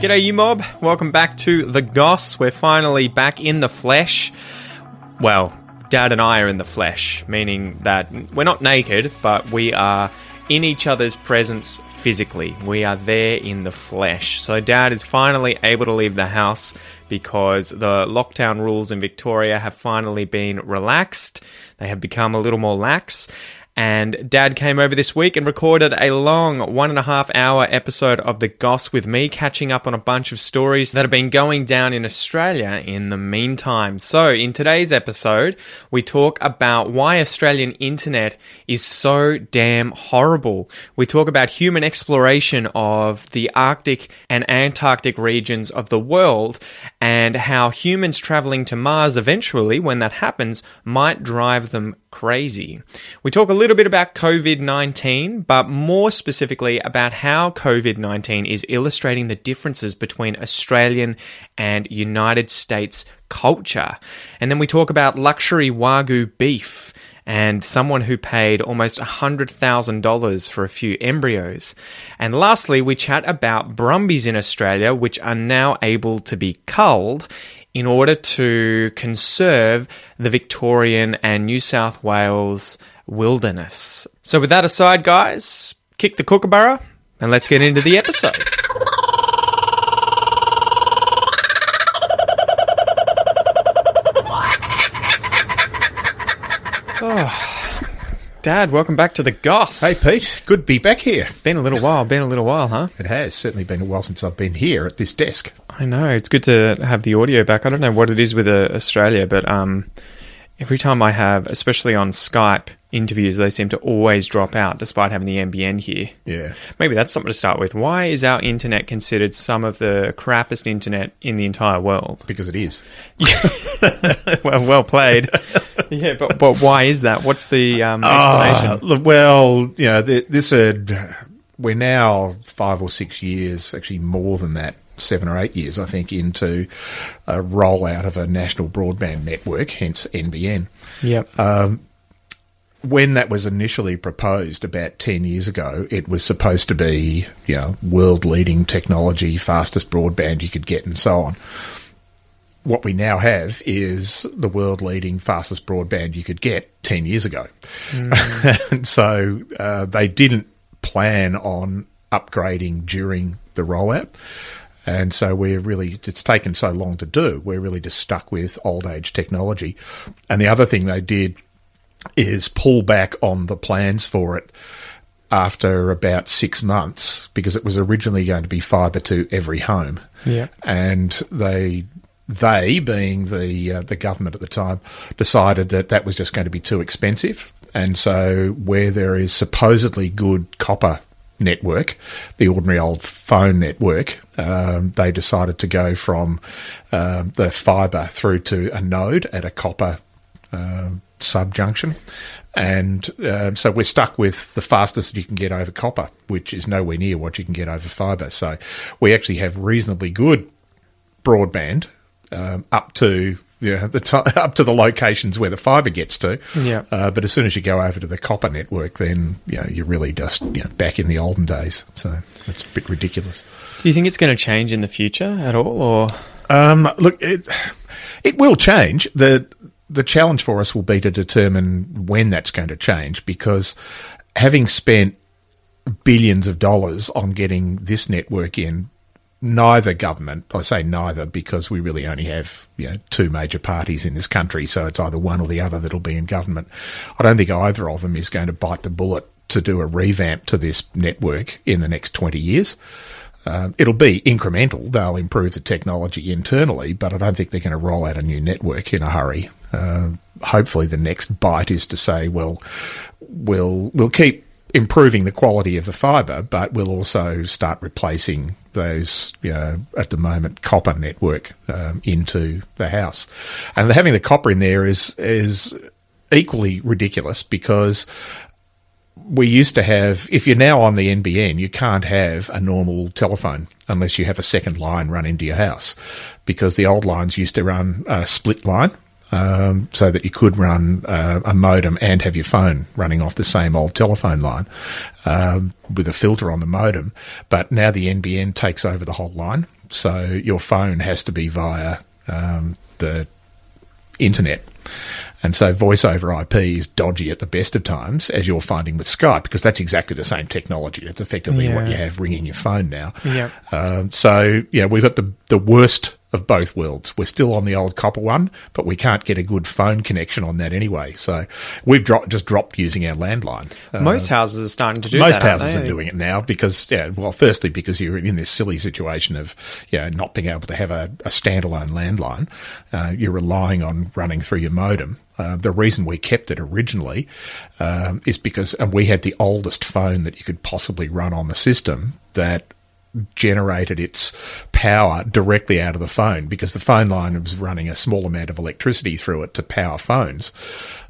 G'day, you mob. Welcome back to The Goss. We're finally back in the flesh. Well, Dad and I are in the flesh, meaning that we're not naked, but we are in each other's presence physically. We are there in the flesh. So Dad is finally able to leave the house because the lockdown rules in Victoria have finally been relaxed. They have become a little more lax. And Dad came over this week and recorded a long 1.5 hour episode of The Goss with me, catching up on a bunch of stories that have been going down in Australia in the meantime. So in today's episode, we talk about why Australian internet is so damn horrible. We talk about human exploration of the Arctic and Antarctic regions of the world and how humans traveling to Mars eventually, when that happens, might drive them crazy. We talk a little bit about COVID-19, but more specifically about how COVID-19 is illustrating the differences between Australian and United States culture. And then we talk about luxury Wagyu beef and someone who paid almost $100,000 for a few embryos. And lastly, we chat about brumbies in Australia, which are now able to be culled in order to conserve the Victorian and New South Wales wilderness. So with that aside, guys, kick the kookaburra and let's get into the episode. Dad, welcome back to The Goss. Hey, Pete. Good to be back here. Been a little while, huh? It has. Certainly been a while since I've been here at this desk. I know. It's good to have the audio back. I don't know what it is with Australia, but every time I have, especially on Skype interviews, they seem to always drop out despite having the NBN here. Yeah. Maybe that's something to start with. Why is our internet considered some of the crappiest internet in the entire world? Because it is. Yeah. well played. Yeah, but why is that? What's the explanation? Well, you know, we're now 5 or 6 years, actually more than that, 7 or 8 years, I think, into a rollout of a national broadband network, hence NBN. Yep. When that was initially proposed about 10 years ago, it was supposed to be, you know, world-leading technology, fastest broadband you could get and so on. What we now have is the world-leading fastest broadband you could get 10 years ago. Mm. And so they didn't plan on upgrading during the rollout. And so it's taken so long to do, we're really just stuck with old age technology. And the other thing they did is pull back on the plans for it after about 6 months, because it was originally going to be fibre to every home. Yeah. And they being the government at the time, decided that was just going to be too expensive. And so where there is supposedly good copper network, the ordinary old phone network, they decided to go from the fibre through to a node at a copper subjunction. And so we're stuck with the fastest you can get over copper, which is nowhere near what you can get over fibre. So we actually have reasonably good broadband up to up to the locations where the fibre gets to. Yeah. But as soon as you go over to the copper network, then you're really just back in the olden days. So it's a bit ridiculous. Do you think it's going to change in the future at all? Or look, it will change. The challenge for us will be to determine when that's going to change, because having spent billions of dollars on getting this network in, neither government, I say neither because we really only have two major parties in this country, so it's either one or the other that'll be in government. I don't think either of them is going to bite the bullet to do a revamp to this network in the next 20 years. It'll be incremental. They'll improve the technology internally, but I don't think they're going to roll out a new network in a hurry. Hopefully the next bite is to say, well, we'll keep improving the quality of the fibre, but we'll also start replacing those, at the moment, copper network into the house. And having the copper in there is equally ridiculous, because we used to have, if you're now on the NBN, you can't have a normal telephone unless you have a second line run into your house, because the old lines used to run a split line so that you could run a modem and have your phone running off the same old telephone line with a filter on the modem. But now the NBN takes over the whole line, so your phone has to be via the internet. And so voice over IP is dodgy at the best of times, as you're finding with Skype, because that's exactly the same technology. It's effectively what you have ringing your phone now. Yep. So, yeah, we've got the worst of both worlds. We're still on the old copper one, but we can't get a good phone connection on that anyway. So we've just dropped using our landline. Most houses are starting to do that. Most houses are doing it now because, firstly, because you're in this silly situation of not being able to have a standalone landline. You're relying on running through your modem. The reason we kept it originally is because we had the oldest phone that you could possibly run on the system that generated its power directly out of the phone, because the phone line was running a small amount of electricity through it to power phones.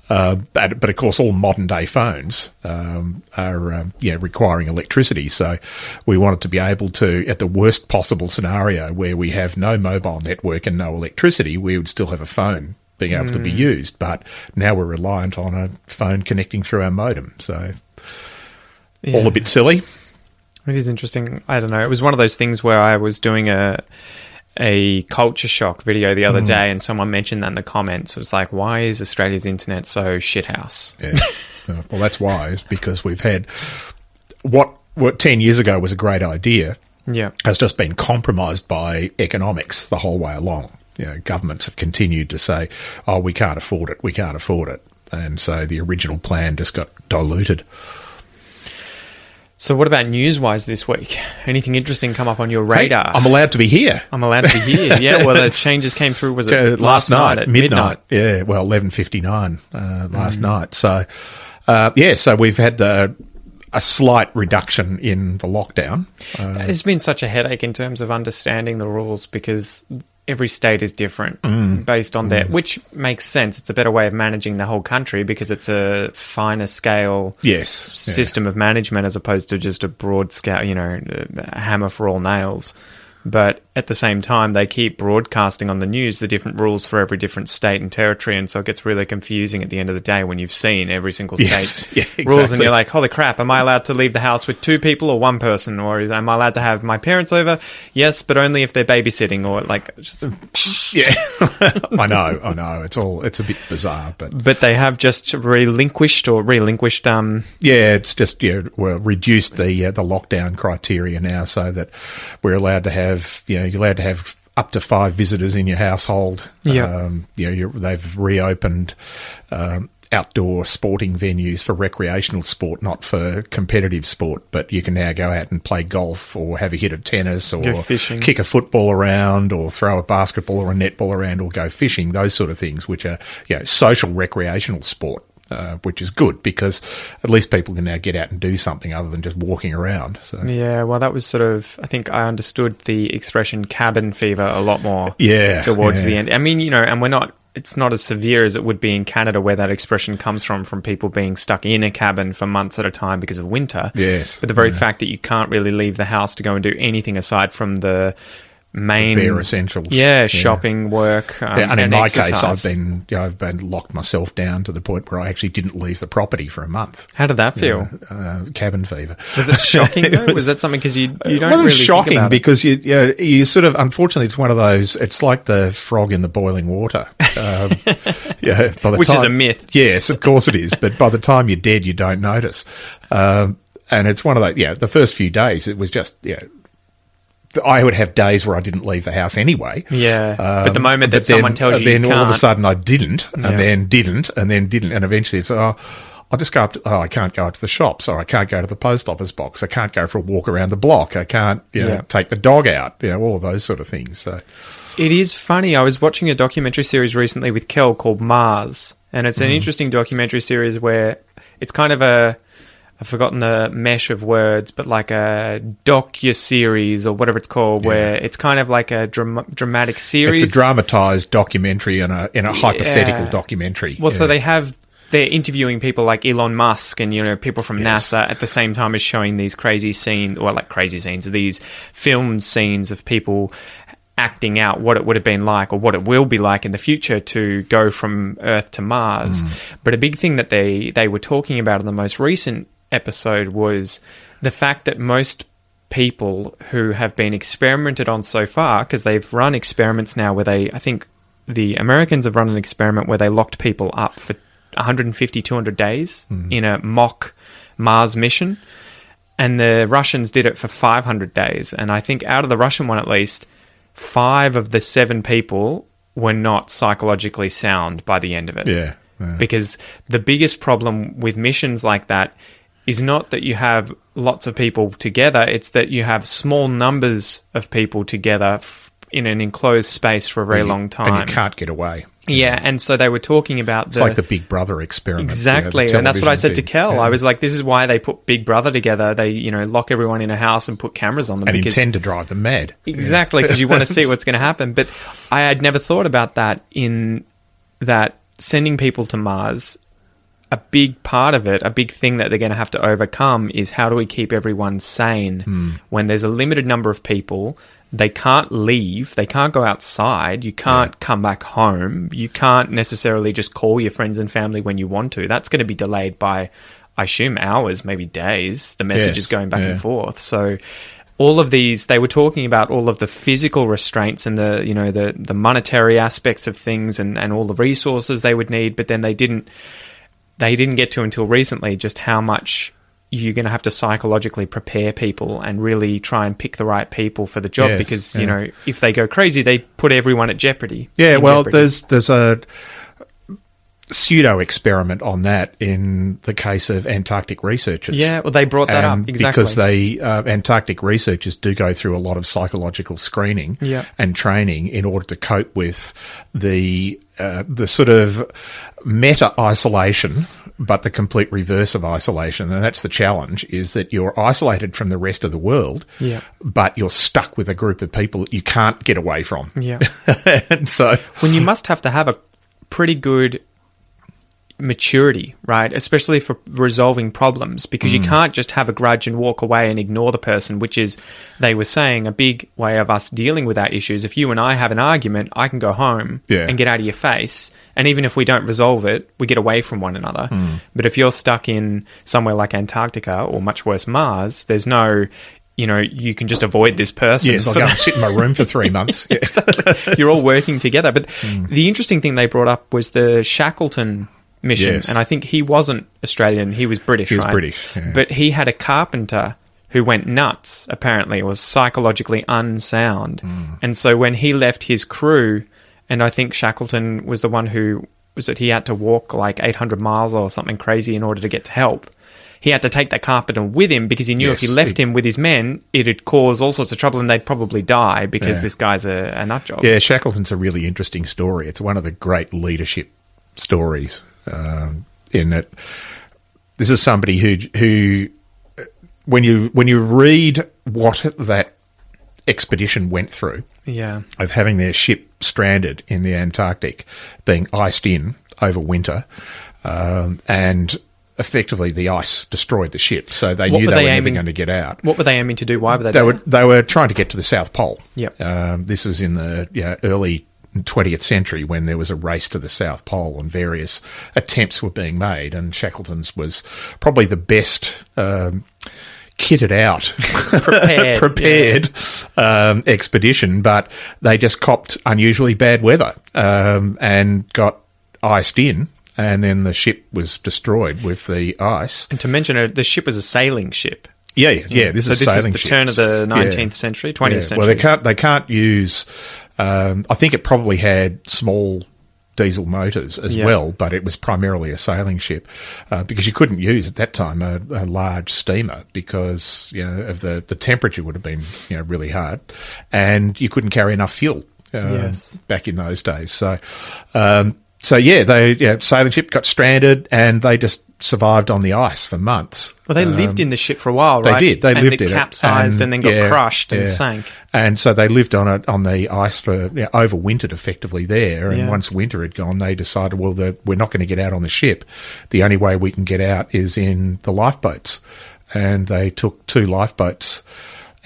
But of course, all modern-day phones are requiring electricity. So we wanted to be able to, at the worst possible scenario where we have no mobile network and no electricity, we would still have a phone being able to be used. But now we're reliant on a phone connecting through our modem. So all a bit silly. It is interesting. I don't know. It was one of those things where I was doing a culture shock video the other day, and someone mentioned that in the comments. It was like, why is Australia's internet so shithouse? Yeah. Well, that's why. It's because we've had what 10 years ago was a great idea has just been compromised by economics the whole way along. Governments have continued to say, oh, we can't afford it. We can't afford it. And so the original plan just got diluted. So what about news-wise this week? Anything interesting come up on your radar? Hey, I'm allowed to be here. Yeah, well, the changes came through, was it last night at midnight? Yeah, well, 11:59 last night. So, so we've had a slight reduction in the lockdown. It's been such a headache in terms of understanding the rules, because every state is different based on their, which makes sense. It's a better way of managing the whole country because it's a finer scale system of management as opposed to just a broad scale, hammer for all nails. But at the same time, they keep broadcasting on the news the different rules for every different state and territory. And so it gets really confusing at the end of the day when you've seen every single state's rules. And you're like, holy crap, am I allowed to leave the house with two people or one person? Or am I allowed to have my parents over? Yes, but only if they're babysitting or like... I know. It's a bit bizarre. But they have just relinquished... it's just, reduced the lockdown criteria now so that we're allowed to have... you're allowed to have up to 5 visitors in your household. They've reopened outdoor sporting venues for recreational sport, not for competitive sport, but you can now go out and play golf or have a hit of tennis or kick a football around or throw a basketball or a netball around or go fishing, those sort of things, which are social recreational sport. Which is good because at least people can now get out and do something other than just walking around. So. Yeah, well, that was sort of, I think I understood the expression cabin fever a lot more towards the end. I mean, and it's not as severe as it would be in Canada where that expression comes from people being stuck in a cabin for months at a time because of winter. Yes. But the very fact that you can't really leave the house to go and do anything aside from the... main bare essentials, shopping, work, and in my case, I've been locked myself down to the point where I actually didn't leave the property for a month. How did that feel? Cabin fever. Was it shocking? Was that something because you don't really shocking think about because it. you sort of, unfortunately, it's one of those. It's like the frog in the boiling water, which is a myth. Yes, of course it is. But by the time you're dead, you don't notice. And it's one of those. The first few days, it was just I would have days where I didn't leave the house anyway. Yeah, but the moment that someone tells you then all of a sudden I didn't, and then didn't, and then didn't, and eventually it's, I'll just go up to, I can't go up to the shops, or I can't go to the post office box, I can't go for a walk around the block, I can't take the dog out, all of those sort of things. So it is funny. I was watching a documentary series recently with Kel called Mars, and it's an interesting documentary series where it's kind of a... I've forgotten the mesh of words, but like a docu-series or whatever it's called, where it's kind of like a dramatic series. It's a dramatised documentary and a hypothetical documentary. Well, so they're interviewing people like Elon Musk and, people from NASA at the same time as showing these crazy scenes, these film scenes of people acting out what it would have been like or what it will be like in the future to go from Earth to Mars. But a big thing that they were talking about in the most recent episode was the fact that most people who have been experimented on so far, because they've run experiments now where I think the Americans have run an experiment where they locked people up for 150, 200 days in a mock Mars mission. And the Russians did it for 500 days. And I think out of the Russian one, at least, 5 of the 7 people were not psychologically sound by the end of it. Yeah. Because the biggest problem with missions like that is not that you have lots of people together. It's that you have small numbers of people together in an enclosed space for a very long time. And you can't get away. Yeah, and so they were talking about it's like the Big Brother experiment. Exactly, and that's what I said to Kel. Yeah. I was like, this is why they put Big Brother together. They, lock everyone in a house and put cameras on them. And intend to drive them mad. Exactly, because you want to see what's going to happen. But I had never thought about that, in that sending people to Mars, a big part of it, a big thing that they're going to have to overcome is how do we keep everyone sane when there's a limited number of people. They can't leave. They can't go outside. You can't come back home. You can't necessarily just call your friends and family when you want to. That's going to be delayed by, I assume, hours, maybe days. The message is going back and forth. So, all of these, they were talking about all of the physical restraints and the, the monetary aspects of things and all the resources they would need. But then they didn't get to until recently just how much you're going to have to psychologically prepare people and really try and pick the right people for the job because, if they go crazy, they put everyone at jeopardy. Yeah, well, there's a pseudo-experiment on that in the case of Antarctic researchers. Yeah, well, they brought that up, exactly. Because Antarctic researchers do go through a lot of psychological screening and training in order to cope with the sort of meta-isolation, but the complete reverse of isolation, and that's the challenge, is that you're isolated from the rest of the world, but you're stuck with a group of people you can't get away from. Yeah. And so... When you must have to have a pretty good maturity, right? Especially for resolving problems, because you can't just have a grudge and walk away and ignore the person, which is, they were saying, a big way of us dealing with our issues. If you and I have an argument, I can go home and get out of your face. And even if we don't resolve it, we get away from one another. But if you're stuck in somewhere like Antarctica or much worse, Mars, there's no... you can just avoid this person. Yes, I'll go and sit in my room for 3 months. Yeah. Exactly. You're all working together. But the interesting thing they brought up was the Shackleton mission. Yes. And I think he wasn't Australian. He was British, right? He was British, yeah. But he had a carpenter who went nuts, apparently, was psychologically unsound. And so when he left his crew, and I think Shackleton was the one who was that he had to walk like 800 miles or something crazy in order to get to help. He had to take that carpenter with him because he knew if he left him with his men, it'd cause all sorts of trouble and they'd probably die because this guy's a nut job. Yeah, Shackleton's a really interesting story. It's one of the great leadership stories in that this is somebody who when you read what that expedition went through of having their ship stranded in the Antarctic, being iced in over winter, and... Effectively, the ice destroyed the ship, so they knew they were never going to get out. What were they aiming to do? Why were they? They were trying to get to the South Pole. Yep. This was in the early 20th century when there was a race to the South Pole and various attempts were being made. And Shackleton's was probably the best kitted out, prepared expedition, but they just copped unusually bad weather and got iced in. And then the ship was destroyed with the ice. And to mention it, the ship was a sailing ship. Yeah. This is the turn of the 19th century, 20th century. Well, they can't use... I think it probably had small diesel motors as well, but it was primarily a sailing ship because you couldn't use at that time a large steamer because of the temperature would have been really hard, and you couldn't carry enough fuel back in those days. So... So, sailing ship got stranded and they just survived on the ice for months. Well, they lived in the ship for a while, right? They did. They lived in it. And it capsized and then got crushed and sank. And so, they lived on the ice for overwintered effectively there. And once winter had gone, they decided, well, we're not going to get out on the ship. The only way we can get out is in the lifeboats. And they took 2 lifeboats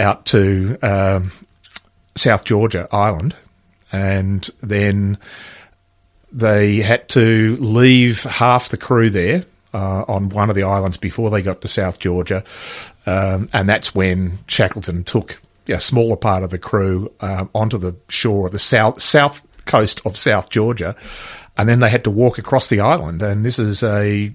out to South Georgia island, and then they had to leave half the crew there on one of the islands before they got to South Georgia, and that's when Shackleton took a smaller part of the crew onto the shore of the south coast of South Georgia, and then they had to walk across the island, and this is a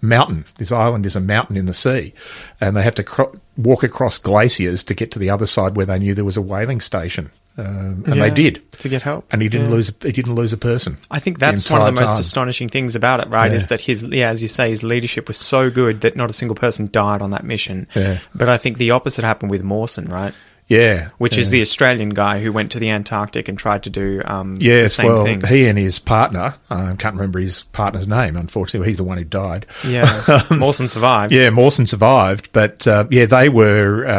mountain. This island is a mountain in the sea, and they had to walk across glaciers to get to the other side where they knew there was a whaling station. They did, to get help, and he didn't lose a person. I think that's one of the most astonishing things about it, right? Yeah. Is that as you say, his leadership was so good that not a single person died on that mission. Yeah. But I think the opposite happened with Mawson, right? Yeah, which is the Australian guy who went to the Antarctic and tried to do the same thing. He and his partner, I can't remember his partner's name, unfortunately. He's the one who died. Yeah, Mawson survived. Yeah, Mawson survived, but they weren't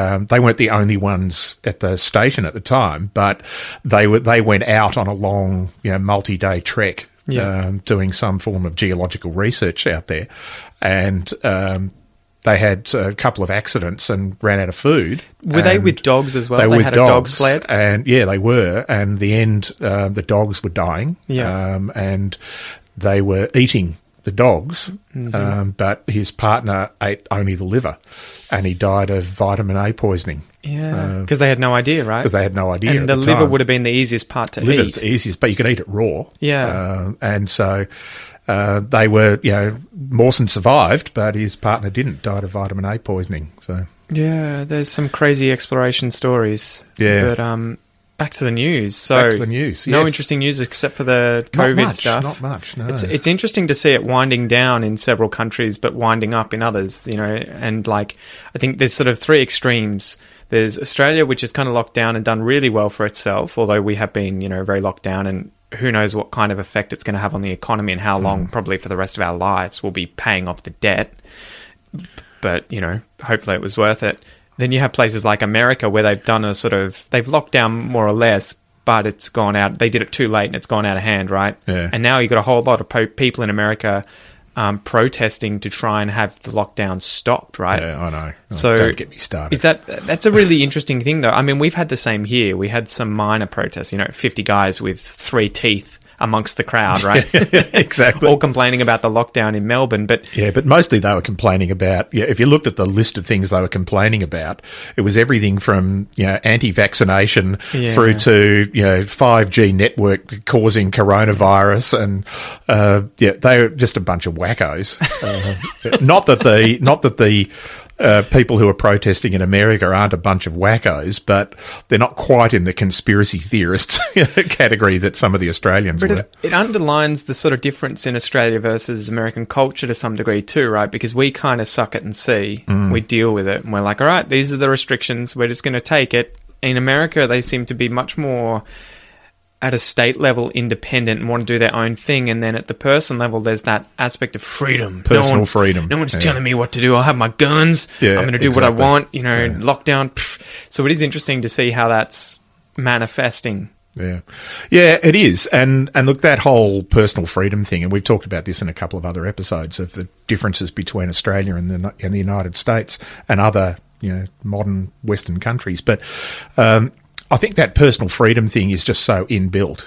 the only ones at the station at the time, but they went out on a long, multi-day trek, doing some form of geological research out there, and they had a couple of accidents and ran out of food. Were they with dogs as well? They had dogs, a dog sled? And, yeah, they were. And in the end, the dogs were dying. Yeah. And they were eating the dogs, but his partner ate only the liver, and he died of vitamin A poisoning. Yeah, because they had no idea, right? Because they had no idea. And the liver would have been the easiest part to eat. Liver's the easiest, but you can eat it raw. Yeah. And so... they were, Mawson survived, but his partner didn't, died of vitamin A poisoning. So yeah, there's some crazy exploration stories. Yeah. But back to the news. So back to the news, yes. No interesting news except for the COVID stuff. Not much, no. It's interesting to see it winding down in several countries but winding up in others, and I think there's sort of three extremes. There's Australia, which is kind of locked down and done really well for itself, although we have been, very locked down, and who knows what kind of effect it's going to have on the economy and how long, probably for the rest of our lives, we'll be paying off the debt. But, hopefully it was worth it. Then you have places like America where they've done they've locked down more or less, but it's gone out. They did it too late and it's gone out of hand, right? Yeah. And now you've got a whole lot of people in America protesting to try and have the lockdown stopped, right? Yeah, I know. So don't get me started. That's a really interesting thing, though. I mean, we've had the same here. We had some minor protests, 50 guys with 3 teeth amongst the crowd, right? Exactly. All complaining about the lockdown in Melbourne. But mostly they were complaining about, if you looked at the list of things they were complaining about, it was everything from, anti-vaccination through to, 5G network causing coronavirus, and they were just a bunch of wackos. Not that the people who are protesting in America aren't a bunch of wackos, but they're not quite in the conspiracy theorist category that some of the Australians were. It underlines the sort of difference in Australia versus American culture to some degree too, right? Because we kind of suck it and see. We deal with it and we're like, all right, these are the restrictions. We're just going to take it. In America, they seem to be much more at a state level independent and want to do their own thing. And then at the person level, there's that aspect of freedom. Personal freedom. No one's telling me what to do. I'll have my guns. Yeah, I'm going to do what I want. Lockdown. Pff. So it is interesting to see how that's manifesting. Yeah. Yeah, it is. And look, that whole personal freedom thing, and we've talked about this in a couple of other episodes of the differences between Australia and the United States and other, modern Western countries. But, I think that personal freedom thing is just so inbuilt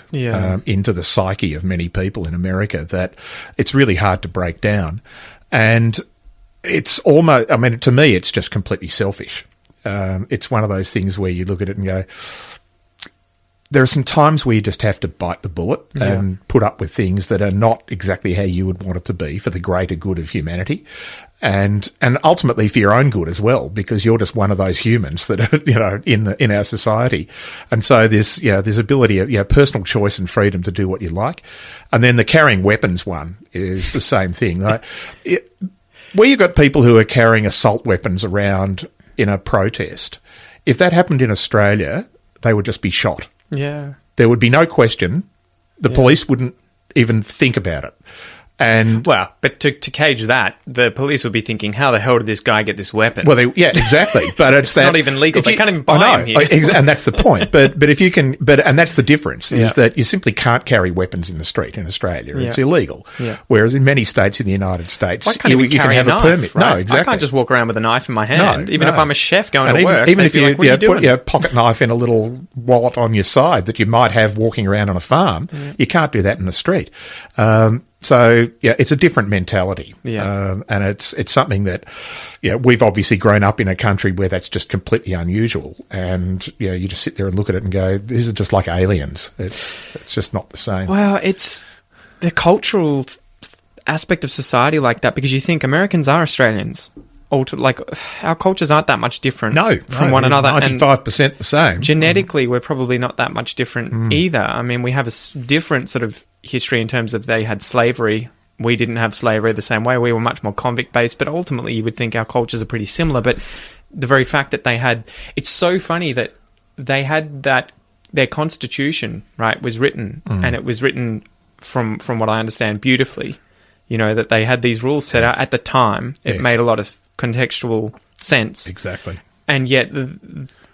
into the psyche of many people in America that it's really hard to break down. And it's almost, to me, it's just completely selfish. It's one of those things where you look at it and go, there are some times where you just have to bite the bullet and put up with things that are not exactly how you would want it to be for the greater good of humanity. And ultimately for your own good as well, because you're just one of those humans that are, in our society. And so this ability of, personal choice and freedom to do what you like. And then the carrying weapons one is the same thing. Like, where you've got people who are carrying assault weapons around in a protest, if that happened in Australia, they would just be shot. Yeah. There would be no question. The police wouldn't even think about it. And well, but to cage that, the police would be thinking, how the hell did this guy get this weapon? Well, yeah, exactly. But it's not even legal. They can't even buy him here. And that's the point. But if you can, and that's the difference, is that you simply can't carry weapons in the street in Australia. Yeah. It's illegal. Yeah. Whereas in many states in the United States, you can have a permit. Right? No, exactly. I can't just walk around with a knife in my hand, even if I'm a chef going to work. Even if you put your pocket knife in a little wallet on your side that you might have walking around on a farm, you can't do that in the street. So, yeah, it's a different mentality. Yeah. And it's something that, we've obviously grown up in a country where that's just completely unusual. And, you just sit there and look at it and go, these are just like aliens. It's just not the same. Well, it's the cultural aspect of society like that, because you think Americans are Australians. Our cultures aren't that much different from one another. 95% and the same. Genetically, we're probably not that much different either. I mean, we have a different sort of history in terms of they had slavery. We didn't have slavery the same way. We were much more convict-based, but ultimately you would think our cultures are pretty similar. But the very fact that they had... It's so funny that they had that... Their constitution, right, was written, and it was written, from what I understand, beautifully. You know, that they had these rules set out at the time. It made a lot of contextual sense. Exactly. And yet,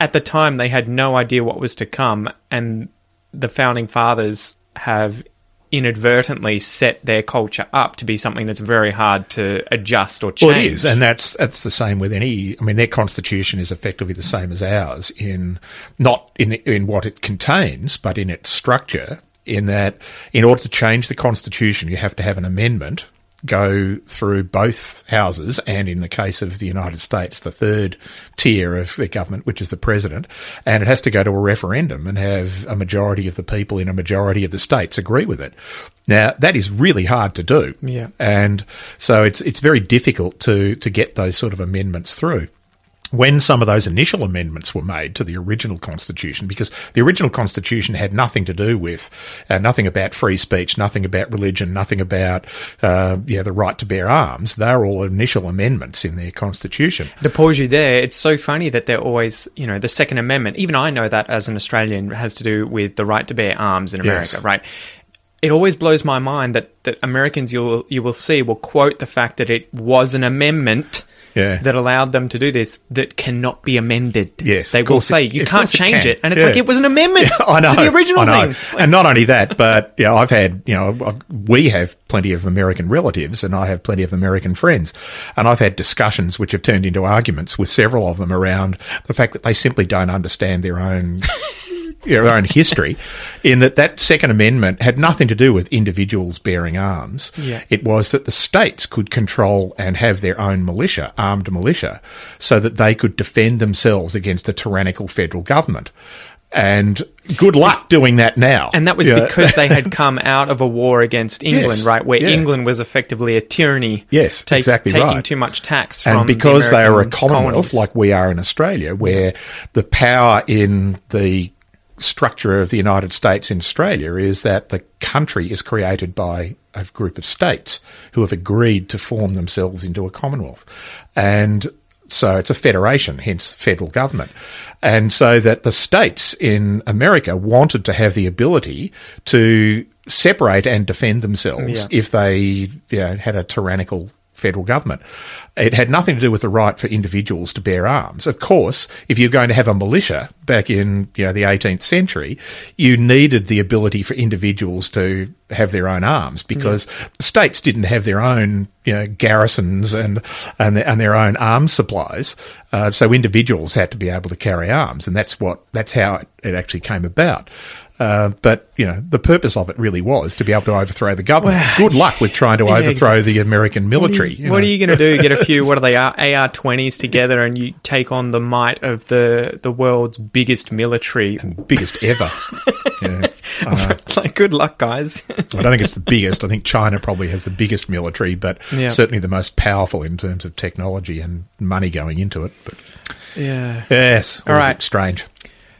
at the time, they had no idea what was to come, and the Founding Fathers have... inadvertently set their culture up to be something that's very hard to adjust or change. Well, it is, and that's the same with any... I mean, their constitution is effectively the same as ours in... Not in what it contains, but in its structure, in that in order to change the constitution, you have to have an amendment go through both houses, and in the case of the United States, the third tier of the government, which is the president, and it has to go to a referendum and have a majority of the people in a majority of the states agree with it. Now, that is really hard to do. Yeah. And so it's very difficult to get those sort of amendments through. When some of those initial amendments were made to the original Constitution, because the original Constitution had nothing to do with, nothing about free speech, nothing about religion, nothing about the right to bear arms. They're all initial amendments in their Constitution. To pause you there, it's so funny that they're always, the Second Amendment, even I know that as an Australian, has to do with the right to bear arms in America, right? It always blows my mind that Americans, you will see, will quote the fact that it was an amendment... Yeah. That allowed them to do this, that cannot be amended. Yes. They will say, you can't change it. And it's like, it was an amendment to the original thing. And not only that, but I've had, we have plenty of American relatives and I have plenty of American friends. And I've had discussions which have turned into arguments with several of them around the fact that they simply don't understand their own... Your own history, in that Second Amendment had nothing to do with individuals bearing arms. Yeah. It was that the states could control and have their own militia, armed militia, so that they could defend themselves against a tyrannical federal government. And good luck doing that now. And that was because they had come out of a war against England, right? Where England was effectively a tyranny. Yes, exactly right. Taking too much tax from the American colonies. And because they are a commonwealth like we are in Australia, where the power in the structure of the United States in Australia is that the country is created by a group of states who have agreed to form themselves into a commonwealth. And so it's a federation, hence federal government. And so that the states in America wanted to have the ability to separate and defend themselves if they had a tyrannical federal government. It had nothing to do with the right for individuals to bear arms. Of course, if you're going to have a militia back in the 18th century, you needed the ability for individuals to have their own arms because states didn't have their own garrisons and their own arms supplies. So individuals had to be able to carry arms, and that's how it actually came about. But, the purpose of it really was to be able to overthrow the government. Well, good luck with trying to overthrow the American military. What are you going to do? Get a few, AR-20s together and you take on the might of the world's biggest military. And biggest ever. Good luck, guys. I don't think it's the biggest. I think China probably has the biggest military, but certainly the most powerful in terms of technology and money going into it. But yes. All right. Strange.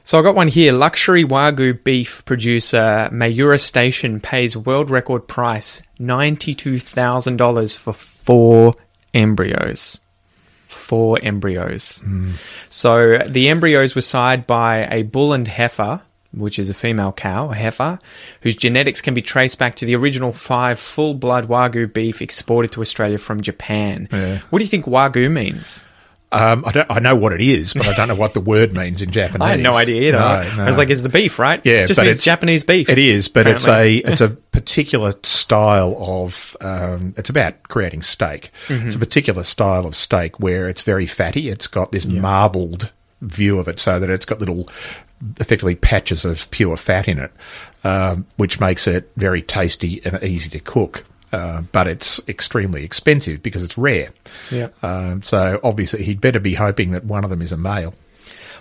So, I got one here. Luxury Wagyu beef producer Mayura Station pays world record price $92,000 for 4 embryos. 4 embryos. So, the embryos were sired by a bull and heifer which is a female cow, a heifer, whose genetics can be traced back to the original 5 full-blood Wagyu beef exported to Australia from Japan. Yeah. What do you think Wagyu means? I know what it is, but I don't know what the word means in Japanese. I had no idea either. No. I was like, it's the beef, right? Yeah. It just means it's Japanese beef. It is, but apparently. it's a particular style of... it's about creating steak. Mm-hmm. It's a particular style of steak where it's very fatty. It's got this marbled view of it so that it's got little... effectively patches of pure fat in it, which makes it very tasty and easy to cook. But it's extremely expensive because it's rare. Yeah. So obviously he'd better be hoping that one of them is a male.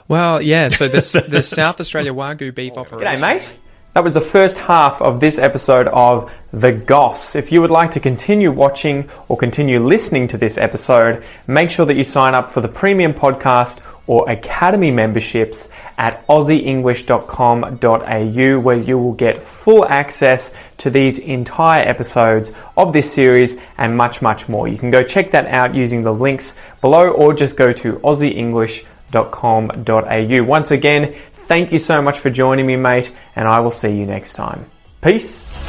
Well, yeah, so the South Australia Wagyu beef operation... G'day, mate. That was the first half of this episode of The Goss. If you would like to continue watching or continue listening to this episode, make sure that you sign up for the premium podcast or academy memberships at aussieenglish.com.au, where you will get full access to these entire episodes of this series and much, much more. You can go check that out using the links below or just go to aussieenglish.com.au. Once again, thank you so much for joining me, mate, and I will see you next time. Peace.